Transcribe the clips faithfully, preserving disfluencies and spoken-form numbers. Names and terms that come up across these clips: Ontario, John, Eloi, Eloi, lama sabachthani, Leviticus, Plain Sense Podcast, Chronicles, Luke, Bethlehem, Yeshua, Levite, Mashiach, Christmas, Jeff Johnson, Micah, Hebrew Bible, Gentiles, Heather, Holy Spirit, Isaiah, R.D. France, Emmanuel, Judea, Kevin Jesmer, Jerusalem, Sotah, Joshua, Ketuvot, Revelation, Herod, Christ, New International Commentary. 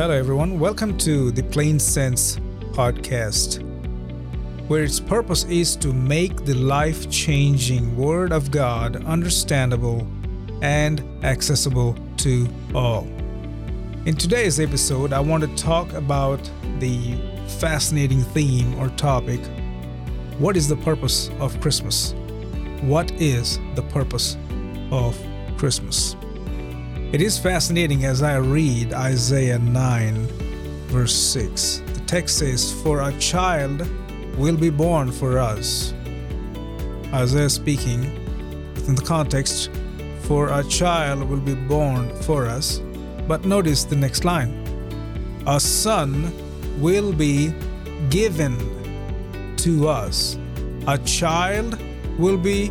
Hello everyone, welcome to the Plain Sense Podcast, where its purpose is to make the life-changing Word of God understandable and accessible to all. In today's episode, I want to talk about the fascinating theme or topic, what is the purpose of Christmas? What is the purpose of Christmas? It is fascinating as I read Isaiah nine, verse six. The text says, "For a child will be born for us." Isaiah speaking within the context, "For a child will be born for us." But notice the next line, "A son will be given to us." A child will be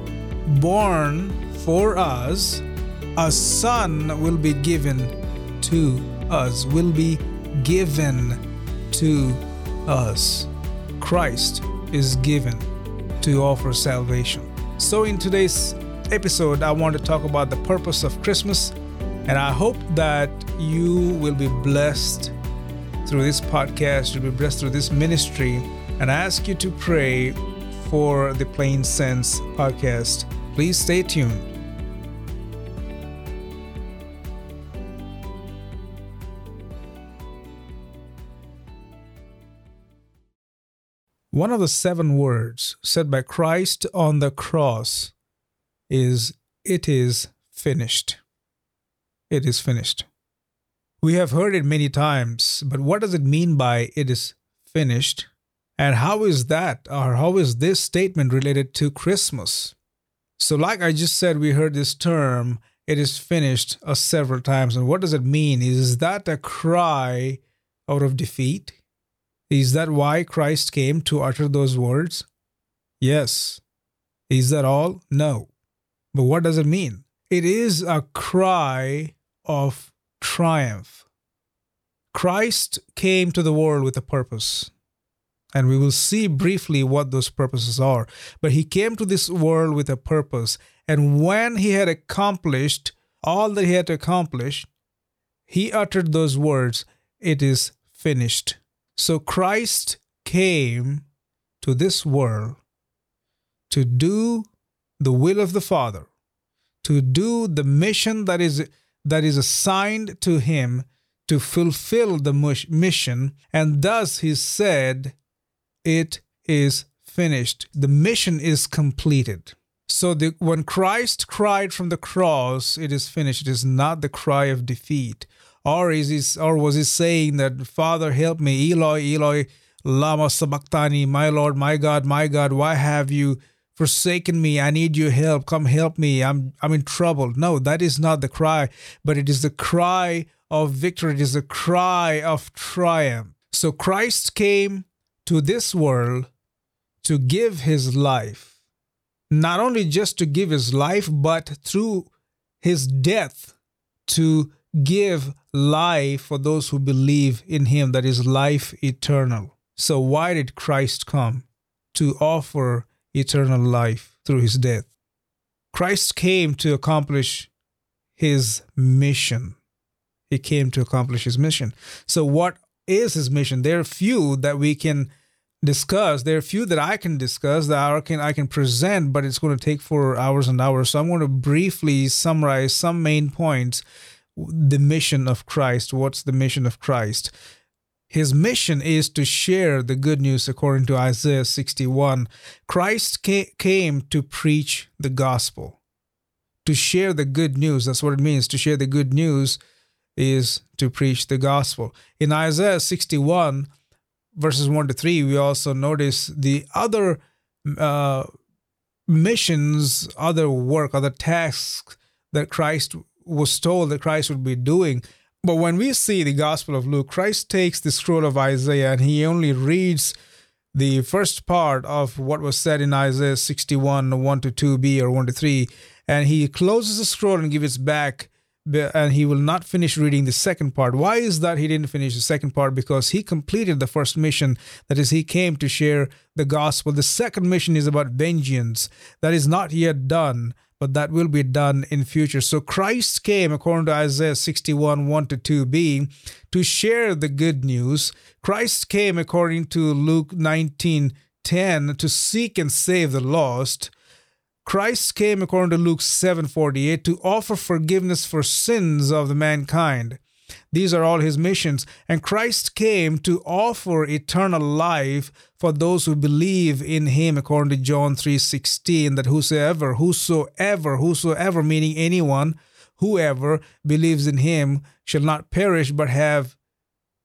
born for us. A son will be given to us, will be given to us. Christ is given to offer salvation. So in today's episode, I want to talk about the purpose of Christmas, and I hope that you will be blessed through this podcast, you'll be blessed through this ministry, and I ask you to pray for the Plain Sense Podcast. Please stay tuned. One of the seven words said by Christ on the cross is, "It is finished." It is finished. We have heard it many times, but what does it mean by "it is finished"? And how is that, or how is this statement related to Christmas? So like I just said, we heard this term, "it is finished," uh, several times. And what does it mean? Is that a cry out of defeat? Is that why Christ came to utter those words? Yes. Is that all? No. But what does it mean? It is a cry of triumph. Christ came to the world with a purpose, and we will see briefly what those purposes are. But he came to this world with a purpose, and when he had accomplished all that he had to accomplish, he uttered those words, "It is finished." So Christ came to this world to do the will of the Father, to do the mission that is that is assigned to him, to fulfill the mission. And thus he said, "It is finished." The mission is completed. So the, when Christ cried from the cross, "It is finished," it is not the cry of defeat. Or is he, or was he saying that, "Father, help me, Eloi, Eloi, lama sabachthani, my Lord, my God, my God, why have you forsaken me? I need your help. Come help me. I'm I'm in trouble." No, that is not the cry, but it is the cry of victory. It is the cry of triumph. So Christ came to this world to give his life. Not only just to give his life, but through his death to give life for those who believe in him, that is life eternal. So why did Christ come? To offer eternal life through his death. Christ came to accomplish his mission. He came to accomplish his mission. So what is his mission? There are few that we can discuss. There are few that I can discuss, that I can, I can present, but it's going to take for hours and hours. So I'm going to briefly summarize some main points. The mission of Christ. What's the mission of Christ? His mission is to share the good news according to Isaiah sixty-one. Christ came to preach the gospel, to share the good news. That's what it means. To share the good news is to preach the gospel. In Isaiah sixty-one, verses one to three, we also notice the other uh, missions, other work, other tasks that Christ was told that Christ would be doing. But when we see the Gospel of Luke, Christ takes the scroll of Isaiah and he only reads the first part of what was said in Isaiah sixty-one, one to two b or one to three, and he closes the scroll and gives it back and he will not finish reading the second part. Why is that he didn't finish the second part? Because he completed the first mission. That is, he came to share the gospel. The second mission is about vengeance. That is not yet done, but that will be done in future. So Christ came, according to Isaiah sixty-one, one to two b, to share the good news. Christ came, according to Luke nineteen ten, to seek and save the lost. Christ came, according to Luke seven forty-eight, to offer forgiveness for sins of the mankind. These are all his missions. And Christ came to offer eternal life for those who believe in him, according to John three sixteen, that whosoever, whosoever, whosoever, meaning anyone, whoever believes in him shall not perish but have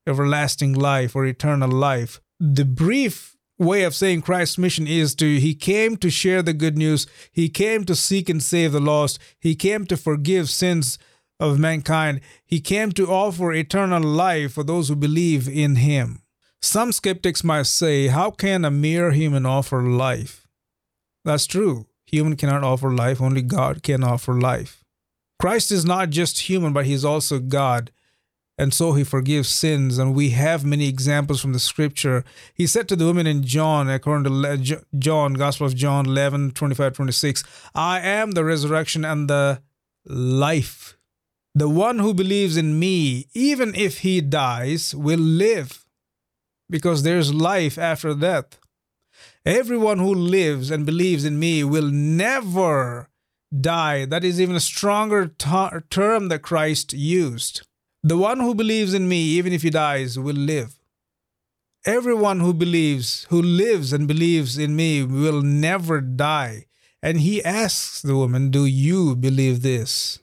everlasting life or eternal life. The brief way of saying Christ's mission is to, he came to share the good news. He came to seek and save the lost. He came to forgive sins of mankind. He came to offer eternal life for those who believe in him. Some skeptics might say, how can a mere human offer life? That's true. Human cannot offer life. Only God can offer life. Christ is not just human, but he is also God. And so he forgives sins, and we have many examples from the scripture. He said to the woman in John, according to John, Gospel of John eleven, twenty-five, twenty-six, I am the resurrection and the life. The one who believes in me, even if he dies, will live, because there's life after death. Everyone who lives and believes in me will never die. That is even a stronger t- term that Christ used. The one who believes in me, even if he dies, will live. Everyone who believes, who lives and believes in me will never die. And he asks the woman, do you believe this?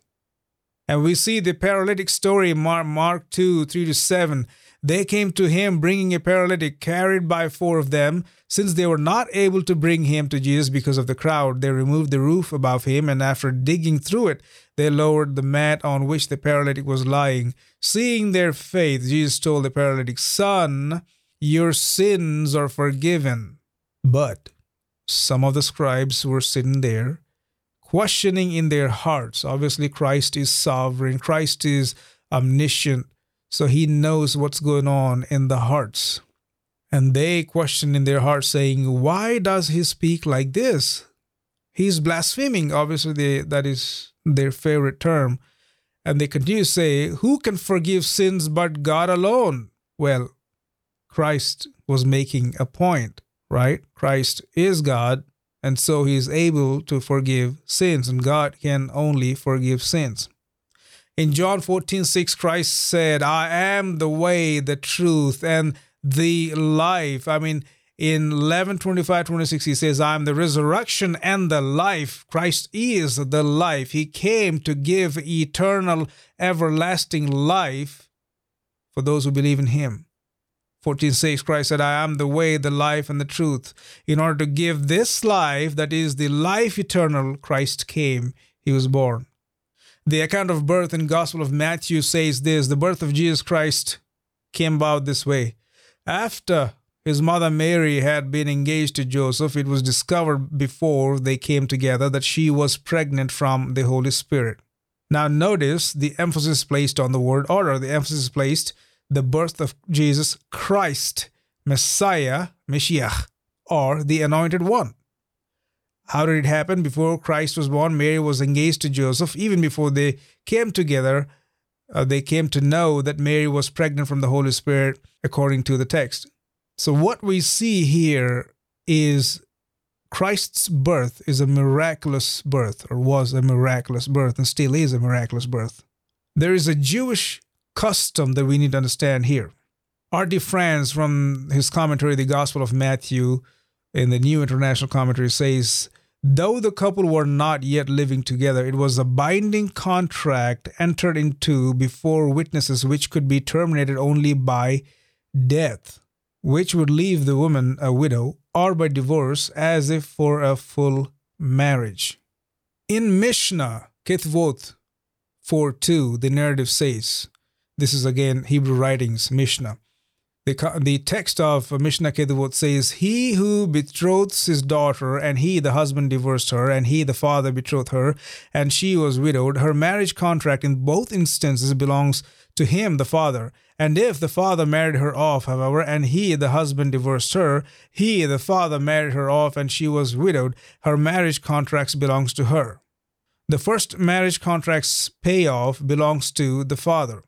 And we see the paralytic story, Mark two, three to seven. They came to him, bringing a paralytic carried by four of them. Since they were not able to bring him to Jesus because of the crowd, they removed the roof above him, and after digging through it, they lowered the mat on which the paralytic was lying. Seeing their faith, Jesus told the paralytic, Son, your sins are forgiven. But some of the scribes were sitting there, questioning in their hearts. Obviously, Christ is sovereign. Christ is omniscient. So he knows what's going on in the hearts. And they questioned in their hearts, saying, why does he speak like this? He's blaspheming. Obviously, they, that is their favorite term. And they continue to say, who can forgive sins but God alone? Well, Christ was making a point, right? Christ is God, and so he is able to forgive sins, and God can only forgive sins. In John fourteen six, Christ said, I am the way, the truth, and the life. I mean, in eleven, twenty-five, twenty-six, he says, I am the resurrection and the life. Christ is the life. He came to give eternal, everlasting life for those who believe in him. fourteen six, Christ said, I am the way, the life, and the truth. In order to give this life, that is the life eternal, Christ came. He was born. The account of birth in Gospel of Matthew says this, the birth of Jesus Christ came about this way. After his mother Mary had been engaged to Joseph, it was discovered before they came together that she was pregnant from the Holy Spirit. Now notice the emphasis placed on the word order. The emphasis placed the birth of Jesus Christ, Messiah, Mashiach, or the Anointed One. How did it happen? Before Christ was born, Mary was engaged to Joseph. Even before they came together, uh, they came to know that Mary was pregnant from the Holy Spirit, according to the text. So what we see here is Christ's birth is a miraculous birth, or was a miraculous birth, and still is a miraculous birth. There is a Jewish custom that we need to understand here. R D. France, from his commentary, The Gospel of Matthew, in the New International Commentary, says, though the couple were not yet living together, it was a binding contract entered into before witnesses, which could be terminated only by death, which would leave the woman a widow, or by divorce, as if for a full marriage. In Mishnah, Ketuvot four two, the narrative says, this is again Hebrew writings, Mishnah, The, the text of Mishnah Ketuvot says, he who betroths his daughter, and he, the husband, divorced her, and he, the father, betrothed her, and she was widowed, her marriage contract in both instances belongs to him, the father. And if the father married her off, however, and he, the husband, divorced her, he, the father, married her off, and she was widowed, her marriage contract belongs to her. The first marriage contract's payoff belongs to the father.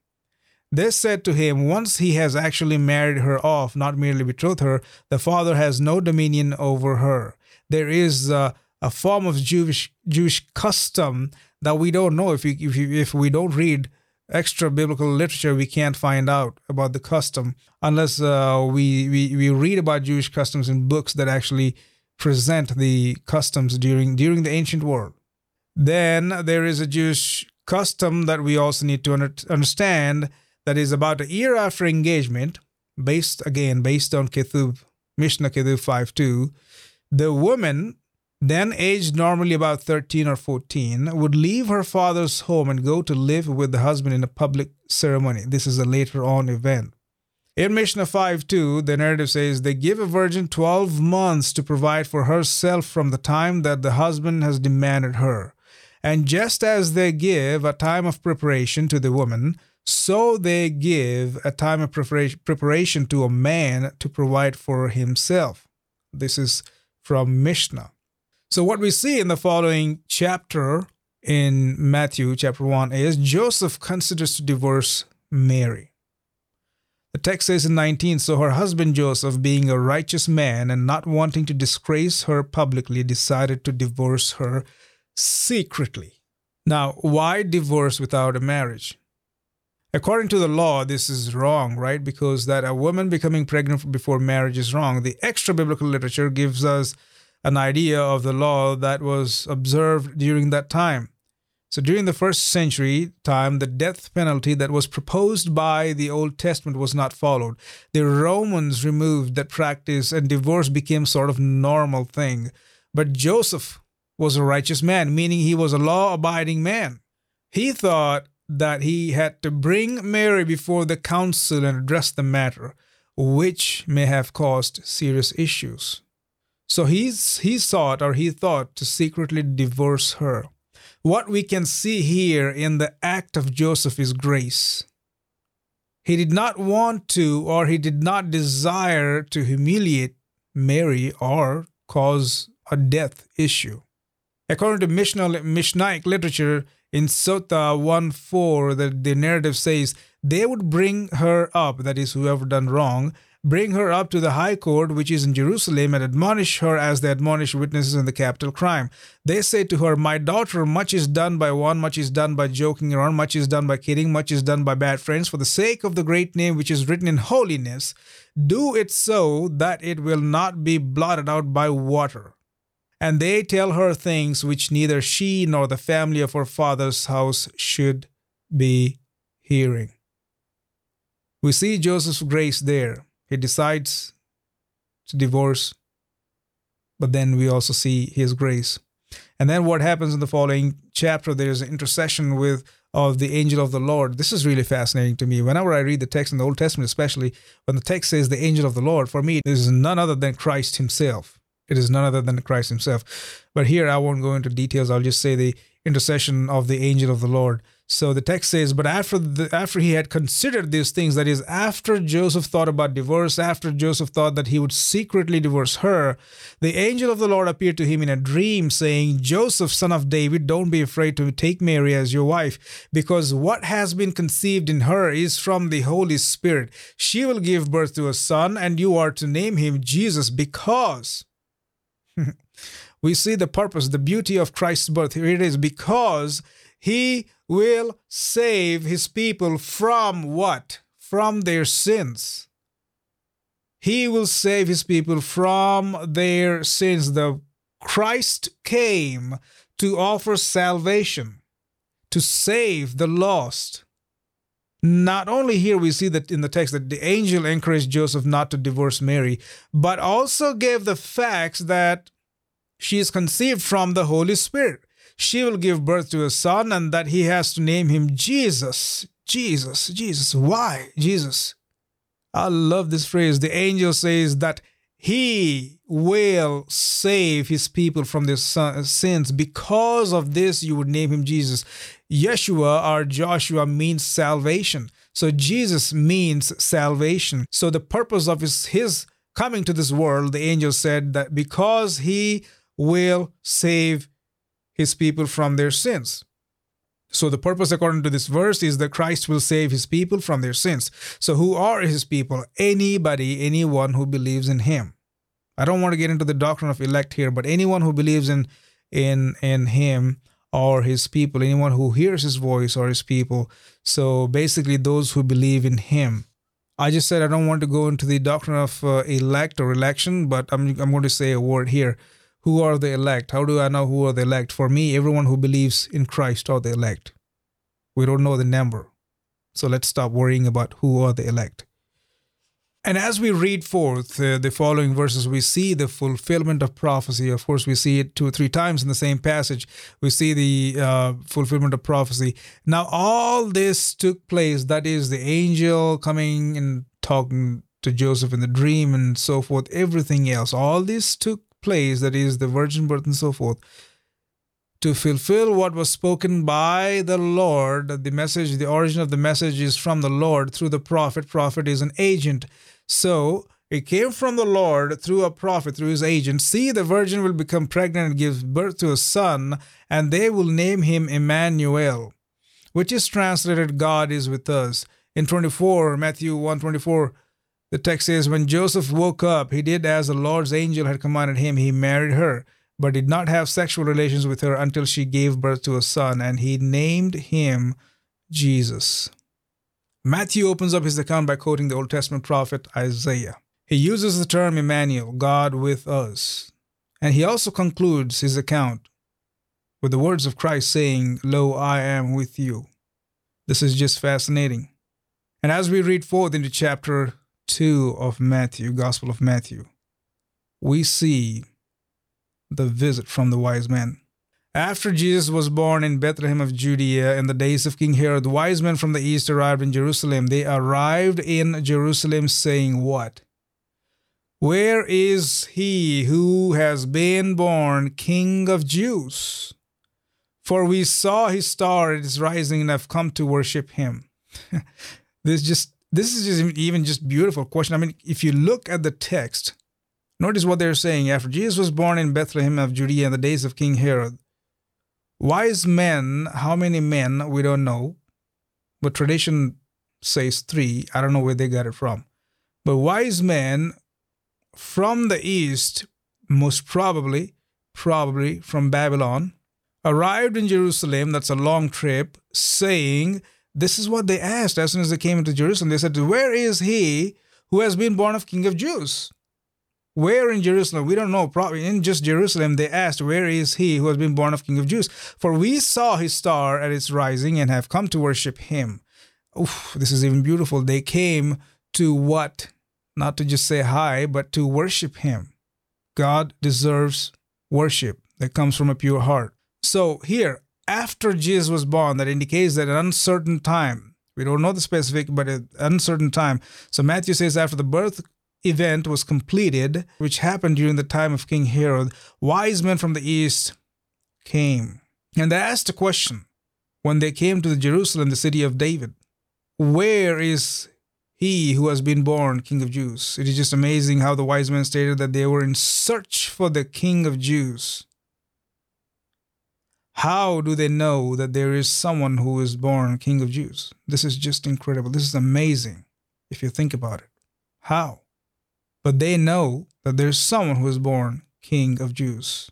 They said to him, once he has actually married her off, not merely betrothed her, the father has no dominion over her. There is a, a form of Jewish Jewish custom that we don't know. If we, if, we, if we don't read extra biblical literature, we can't find out about the custom unless uh, we, we, we read about Jewish customs in books that actually present the customs during during the ancient world. Then there is a Jewish custom that we also need to understand, that is about a year after engagement, based again, based on Ketuvot, Mishnah Ketuvot five two, the woman, then aged normally about thirteen or fourteen, would leave her father's home and go to live with the husband in a public ceremony. This is a later on event. In Mishnah five two, the narrative says, they give a virgin twelve months to provide for herself from the time that the husband has demanded her. And just as they give a time of preparation to the woman, so they give a time of preparation to a man to provide for himself. This is from Mishnah. So what we see in the following chapter in Matthew chapter one is Joseph considers to divorce Mary. The text says in nineteen, so her husband Joseph, being a righteous man and not wanting to disgrace her publicly, decided to divorce her secretly. Now, why divorce without a marriage? According to the law, this is wrong, right? Because that a woman becoming pregnant before marriage is wrong. The extra biblical literature gives us an idea of the law that was observed during that time. So during the first century time, the death penalty that was proposed by the Old Testament was not followed. The Romans removed that practice and divorce became sort of normal thing. But Joseph was a righteous man, meaning he was a law-abiding man. He thought that he had to bring Mary before the council and address the matter, which may have caused serious issues. So he's, he sought or he thought to secretly divorce her. What we can see here in the act of Joseph is grace. He did not want to, or he did not desire to humiliate Mary or cause a death issue. According to Mishnaic literature, in Sotah one four, the, the narrative says, they would bring her up, that is, whoever done wrong, bring her up to the high court, which is in Jerusalem, and admonish her as they admonish witnesses in the capital crime. They say to her, my daughter, much is done by one, much is done by joking around, much is done by kidding, much is done by bad friends. For the sake of the great name which is written in holiness, do it so that it will not be blotted out by water. And they tell her things which neither she nor the family of her father's house should be hearing. We see Joseph's grace there. He decides to divorce, but then we also see his grace. And then what happens in the following chapter, there is an intercession with of the angel of the Lord. This is really fascinating to me. Whenever I read the text in the Old Testament, especially when the text says the angel of the Lord, for me, this is none other than Christ himself. It is none other than Christ himself. But here I won't go into details. I'll just say the intercession of the angel of the Lord. So the text says, but after the, after he had considered these things, that is, after Joseph thought about divorce, after Joseph thought that he would secretly divorce her, the angel of the Lord appeared to him in a dream, saying, Joseph, son of David, don't be afraid to take Mary as your wife, because what has been conceived in her is from the Holy Spirit. She will give birth to a son, and you are to name him Jesus, because... we see the purpose, the beauty of Christ's birth. Here it is, because he will save his people from what? From their sins. He will save his people from their sins. The Christ came to offer salvation, to save the lost. Not only here we see that in the text that the angel encouraged Joseph not to divorce Mary, but also gave the facts that she is conceived from the Holy Spirit. She will give birth to a son, and that he has to name him Jesus. Jesus, Jesus. Why Jesus? I love this phrase. The angel says that he will save his people from their sins. Because of this, you would name him Jesus. Yeshua or Joshua means salvation. So Jesus means salvation. So the purpose of his, his coming to this world, the angel said that because he will save his people from their sins. So the purpose, according to this verse, is that Christ will save his people from their sins. So who are his people? Anybody, anyone who believes in him. I don't want to get into the doctrine of elect here, but anyone who believes in in in him or his people, anyone who hears his voice or his people. So basically those who believe in him. I just said I don't want to go into the doctrine of uh, elect or election, but I'm I'm going to say a word here. Who are the elect? How do I know who are the elect? For me, everyone who believes in Christ are the elect. We don't know the number. So let's stop worrying about who are the elect. And as we read forth uh, the following verses, we see the fulfillment of prophecy. Of course, we see it two or three times in the same passage. We see the uh, fulfillment of prophecy. Now, all this took place. That is the angel coming and talking to Joseph in the dream and so forth. Everything else. All this took place, that is the virgin birth and so forth, to fulfill what was spoken by the Lord. The message, the origin of the message is from the Lord through the prophet. Prophet is an agent. So it came from the Lord through a prophet, through his agent. See, the virgin will become pregnant and give birth to a son, and they will name him Emmanuel, which is translated God is with us. In twenty-four, Matthew one twenty-four, the text says, when Joseph woke up, he did as the Lord's angel had commanded him. He married her, but did not have sexual relations with her until she gave birth to a son, and he named him Jesus. Matthew opens up his account by quoting the Old Testament prophet Isaiah. He uses the term Emmanuel, God with us. And he also concludes his account with the words of Christ saying, "Lo, I am with you." This is just fascinating. And as we read forth into chapter two of Matthew, Gospel of Matthew, we see the visit from the wise men. After Jesus was born in Bethlehem of Judea in the days of King Herod, the wise men from the east arrived in Jerusalem. They arrived in Jerusalem saying what? Where is he who has been born King of Jews? For we saw his star, it is rising, and have come to worship him. This just This is just even just beautiful question. I mean, if you look at the text, notice what they're saying. After Jesus was born in Bethlehem of Judea in the days of King Herod, wise men, how many men, we don't know. But tradition says three. I don't know where they got it from. But wise men from the east, most probably, probably from Babylon, arrived in Jerusalem. That's a long trip, saying, this is what they asked as soon as they came into Jerusalem. They said, where is he who has been born of King of Jews? Where in Jerusalem? We don't know. Probably in just Jerusalem, they asked, where is he who has been born of King of Jews? For we saw his star at its rising and have come to worship him. Oof, this is even beautiful. They came to what? Not to just say hi, but to worship him. God deserves worship that comes from a pure heart. So here, after Jesus was born, that indicates that an uncertain time. We don't know the specific, but an uncertain time. So Matthew says after the birth event was completed, which happened during the time of King Herod, wise men from the east came. And they asked a question when they came to Jerusalem, the city of David. Where is he who has been born King of Jews? It is just amazing how the wise men stated that they were in search for the King of Jews. How do they know that there is someone who is born King of Jews? This is just incredible. This is amazing if you think about it. How? But they know that there is someone who is born King of Jews.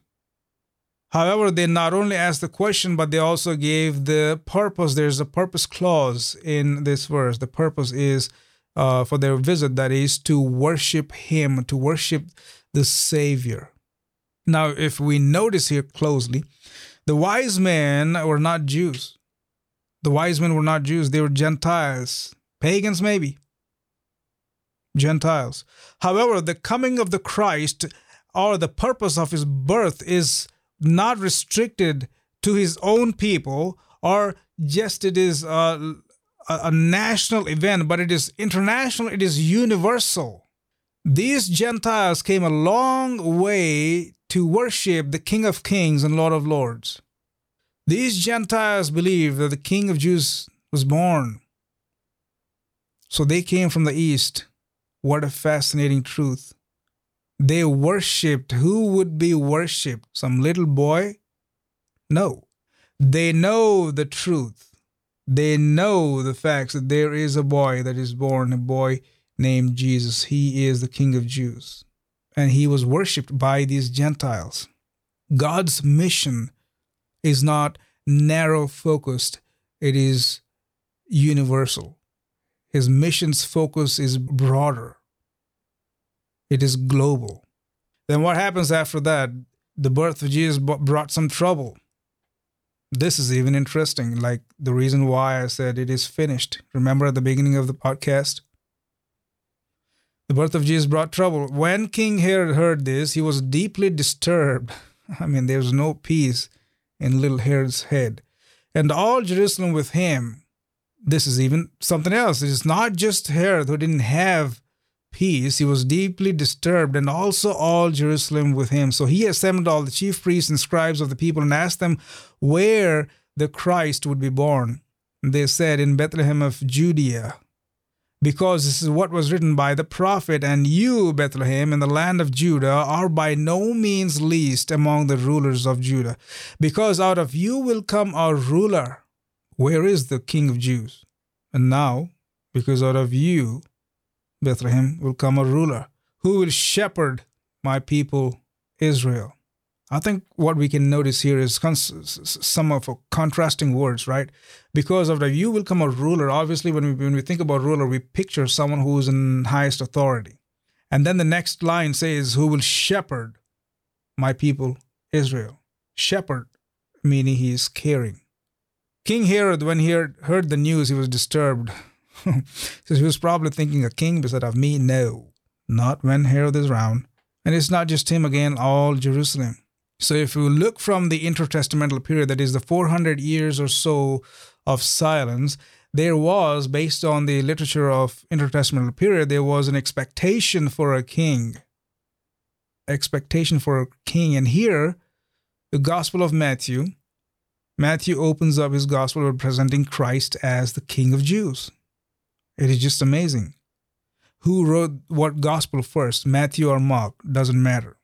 However, they not only asked the question, but they also gave the purpose. There's a purpose clause in this verse. The purpose is uh, for their visit, that is to worship him, to worship the Savior. Now, if we notice here closely, the wise men were not Jews. The wise men were not Jews. They were Gentiles. Pagans, maybe. Gentiles. However, the coming of the Christ or the purpose of his birth is not restricted to his own people or just it is uh, a, a national event, but it is international, it is universal. These Gentiles came a long way to worship the King of Kings and Lord of Lords. These Gentiles believed that the King of Jews was born. So they came from the East. What a fascinating truth. They worshipped. Who would be worshipped? Some little boy? No. They know the truth. They know the facts that there is a boy that is born, a boy named Jesus. He is the King of Jews. And he was worshipped by these Gentiles. God's mission is not narrow-focused. It is universal. His mission's focus is broader. It is global. Then what happens after that? The birth of Jesus brought some trouble. This is even interesting, like the reason why I said it is finished. Remember at the beginning of the podcast? The birth of Jesus brought trouble. When King Herod heard this, he was deeply disturbed. I mean, there was no peace in little Herod's head. And all Jerusalem with him. This is even something else. It is not just Herod who didn't have peace. He was deeply disturbed, and also all Jerusalem with him. So he assembled all the chief priests and scribes of the people and asked them where the Christ would be born. And they said, in Bethlehem of Judea. Because this is what was written by the prophet, and you, Bethlehem, in the land of Judah, are by no means least among the rulers of Judah, because out of you will come a ruler. Where is the King of Jews? And now, because out of you, Bethlehem, will come a ruler who will shepherd my people Israel. I think what we can notice here is cons- some of contrasting words, right? Because of the you will come a ruler. Obviously, when we, when we think about ruler, we picture someone who is in highest authority. And then the next line says, who will shepherd my people Israel. Shepherd, meaning he is caring. King Herod, when he heard the news, he was disturbed. So he was probably thinking a king beside of me. No, not when Herod is around. And it's not just him again, all Jerusalem. So if you look from the intertestamental period, that is the four hundred years or so of silence, there was, based on the literature of intertestamental period, there was an expectation for a king. Expectation for a king. And here, the Gospel of Matthew, Matthew opens up his Gospel by presenting Christ as the King of Jews. It is just amazing. Who wrote what Gospel first, Matthew or Mark, doesn't matter.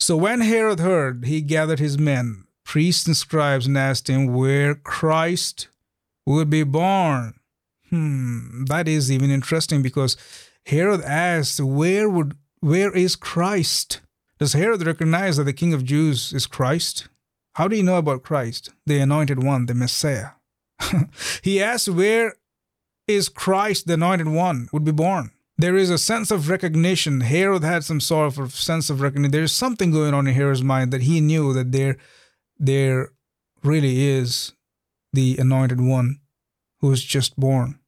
So when Herod heard, he gathered his men, priests and scribes, and asked him where Christ would be born. Hmm, that is even interesting, because Herod asked, where would, where is Christ? Does Herod recognize that the King of Jews is Christ? How do you know about Christ, the Anointed One, the Messiah? He asked, where is Christ, the Anointed One, would be born? There is a sense of recognition. Herod had some sort of sense of recognition. There is something going on in Herod's mind that he knew that there, there really is the Anointed One who is just born.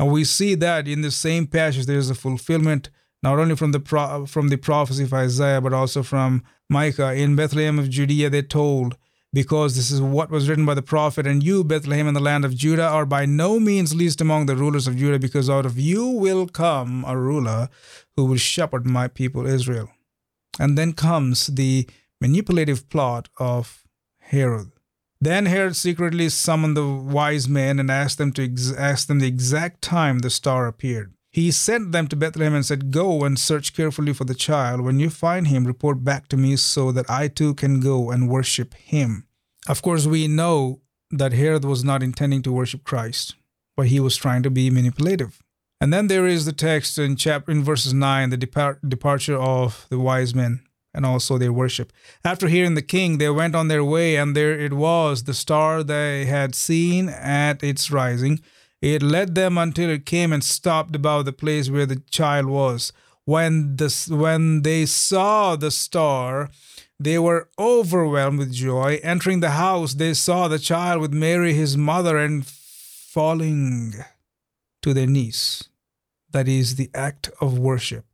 And we see that in the same passage. There is a fulfillment not only from the pro- from the prophecy of Isaiah, but also from Micah. In Bethlehem of Judea, they told, because this is what was written by the prophet, and you, Bethlehem, in the land of Judah, are by no means least among the rulers of Judah, because out of you will come a ruler who will shepherd my people Israel. And then comes the manipulative plot of Herod. Then Herod secretly summoned the wise men and asked them to ex- ask them the exact time the star appeared. He sent them to Bethlehem and said, go and search carefully for the child. When you find him, report back to me so that I too can go and worship him. Of course, we know that Herod was not intending to worship Christ, but he was trying to be manipulative. And then there is the text in chapter in verses nine, the depart, departure of the wise men and also their worship. After hearing the king, they went on their way, and there it was, the star they had seen at its rising. It led them until it came and stopped about the place where the child was. When the, when they saw the star, they were overwhelmed with joy. Entering the house, they saw the child with Mary, his mother, and falling to their knees. That is the act of worship.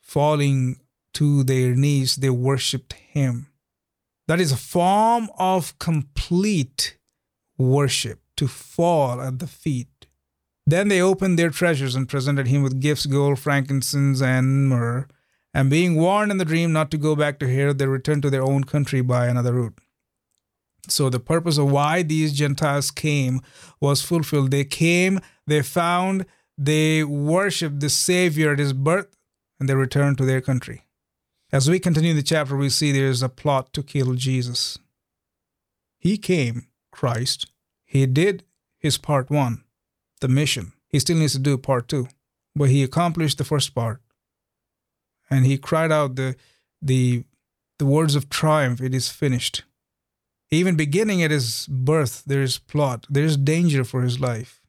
Falling to their knees, they worshipped him. That is a form of complete worship. to fall at the feet. Then they opened their treasures and presented him with gifts, gold, frankincense, and myrrh. And being warned in the dream not to go back to Herod, they returned to their own country by another route. So the purpose of why these Gentiles came was fulfilled. They came, they found, they worshipped the Savior at his birth, and they returned to their country. As we continue the chapter, we see there is a plot to kill Jesus. He came, Christ. He did his part one, the mission. He still needs to do part two, but he accomplished the first part. And he cried out the the the words of triumph, it is finished. Even beginning at his birth, there is plot. There is danger for his life.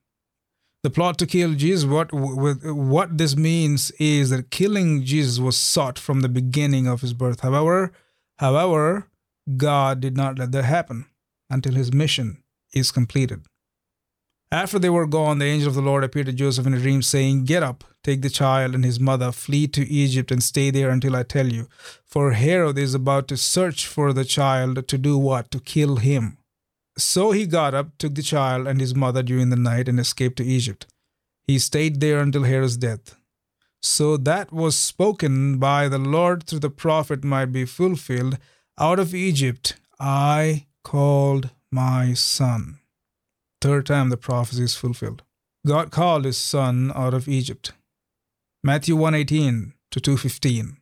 The plot to kill Jesus, what, what this means is that killing Jesus was sought from the beginning of his birth. However, however, God did not let that happen until his mission is completed. After they were gone, the angel of the Lord appeared to Joseph in a dream, saying, "Get up, take the child and his mother, flee to Egypt and stay there until I tell you. For Herod is about to search for the child to do what? To kill him." So he got up, took the child and his mother during the night and escaped to Egypt. He stayed there until Herod's death. So that was spoken by the Lord through the prophet might be fulfilled. Out of Egypt I called my son. Third time the prophecy is fulfilled. God called his son out of Egypt. Matthew one eighteen to two fifteen.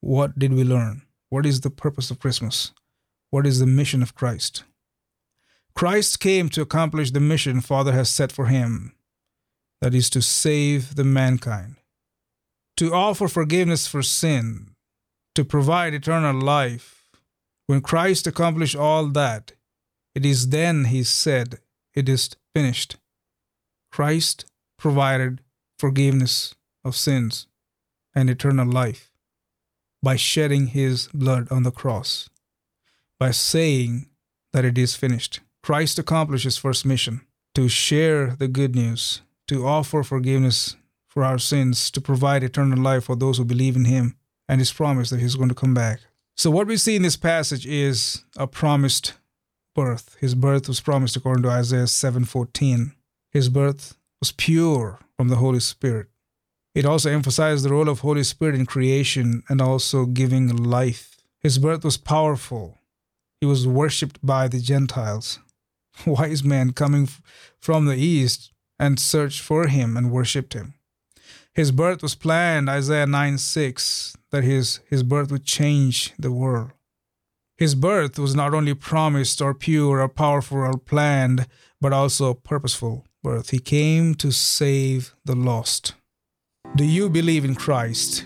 What did we learn? What is the purpose of Christmas? What is the mission of Christ? Christ came to accomplish the mission Father has set for him, that is to save the mankind, to offer forgiveness for sin, to provide eternal life. When Christ accomplished all that, it is then he said, "It is finished." Christ provided forgiveness of sins and eternal life by shedding his blood on the cross, by saying that it is finished. Christ accomplished his first mission to share the good news, to offer forgiveness for our sins, to provide eternal life for those who believe in him and his promise that he's going to come back. So what we see in this passage is a promised birth. His birth was promised according to Isaiah seven fourteen. His birth was pure from the Holy Spirit. It also emphasized the role of Holy Spirit in creation and also giving life. His birth was powerful. He was worshipped by the Gentiles. Wise men coming from the east and searched for him and worshipped him. His birth was planned, Isaiah nine six, that his, his birth would change the world. His birth was not only promised or pure or powerful or planned, but also a purposeful birth. He came to save the lost. Do you believe in Christ?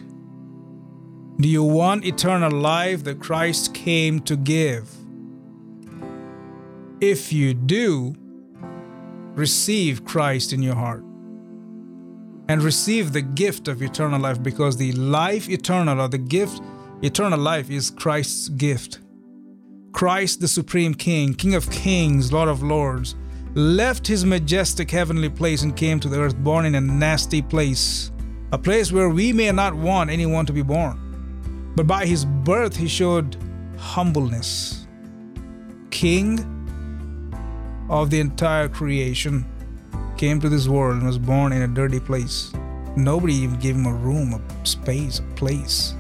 Do you want eternal life that Christ came to give? If you do, receive Christ in your heart and receive the gift of eternal life, because the life eternal or the gift eternal life is Christ's gift. Christ, the Supreme King, King of Kings, Lord of Lords, left his majestic heavenly place and came to the earth, born in a nasty place, a place where we may not want anyone to be born. But by his birth, he showed humbleness. King of the entire creation came to this world and was born in a dirty place. Nobody even gave him a room, a space, a place.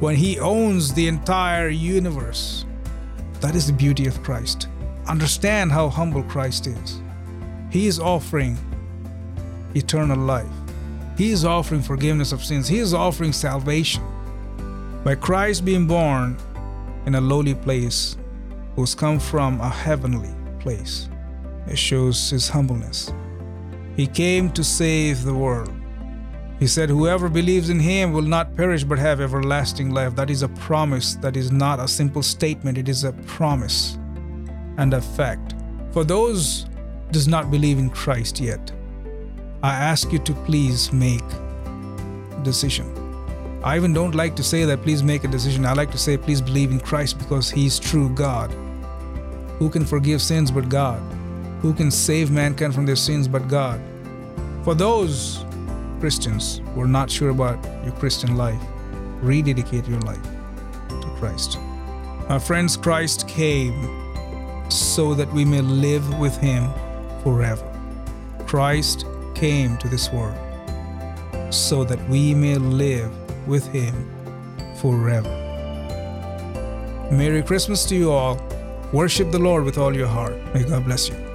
When he owns the entire universe, that is the beauty of Christ. Understand how humble Christ is. He is offering eternal life. He is offering forgiveness of sins. He is offering salvation. By Christ being born in a lowly place, who has come from a heavenly place, it shows his humbleness. He came to save the world. He said, "Whoever believes in him will not perish but have everlasting life." That is a promise. That is not a simple statement. It is a promise and a fact. For those who do not believe in Christ yet, I ask you to please make a decision. I even don't like to say that please make a decision. I like to say please believe in Christ, because he is true God. Who can forgive sins but God? Who can save mankind from their sins but God? For those Christians who are not sure about your Christian life, rededicate your life to Christ. My friends, Christ came so that we may live with him forever. Christ came to this world so that we may live with him forever. Merry Christmas to you all. Worship the Lord with all your heart. May God bless you.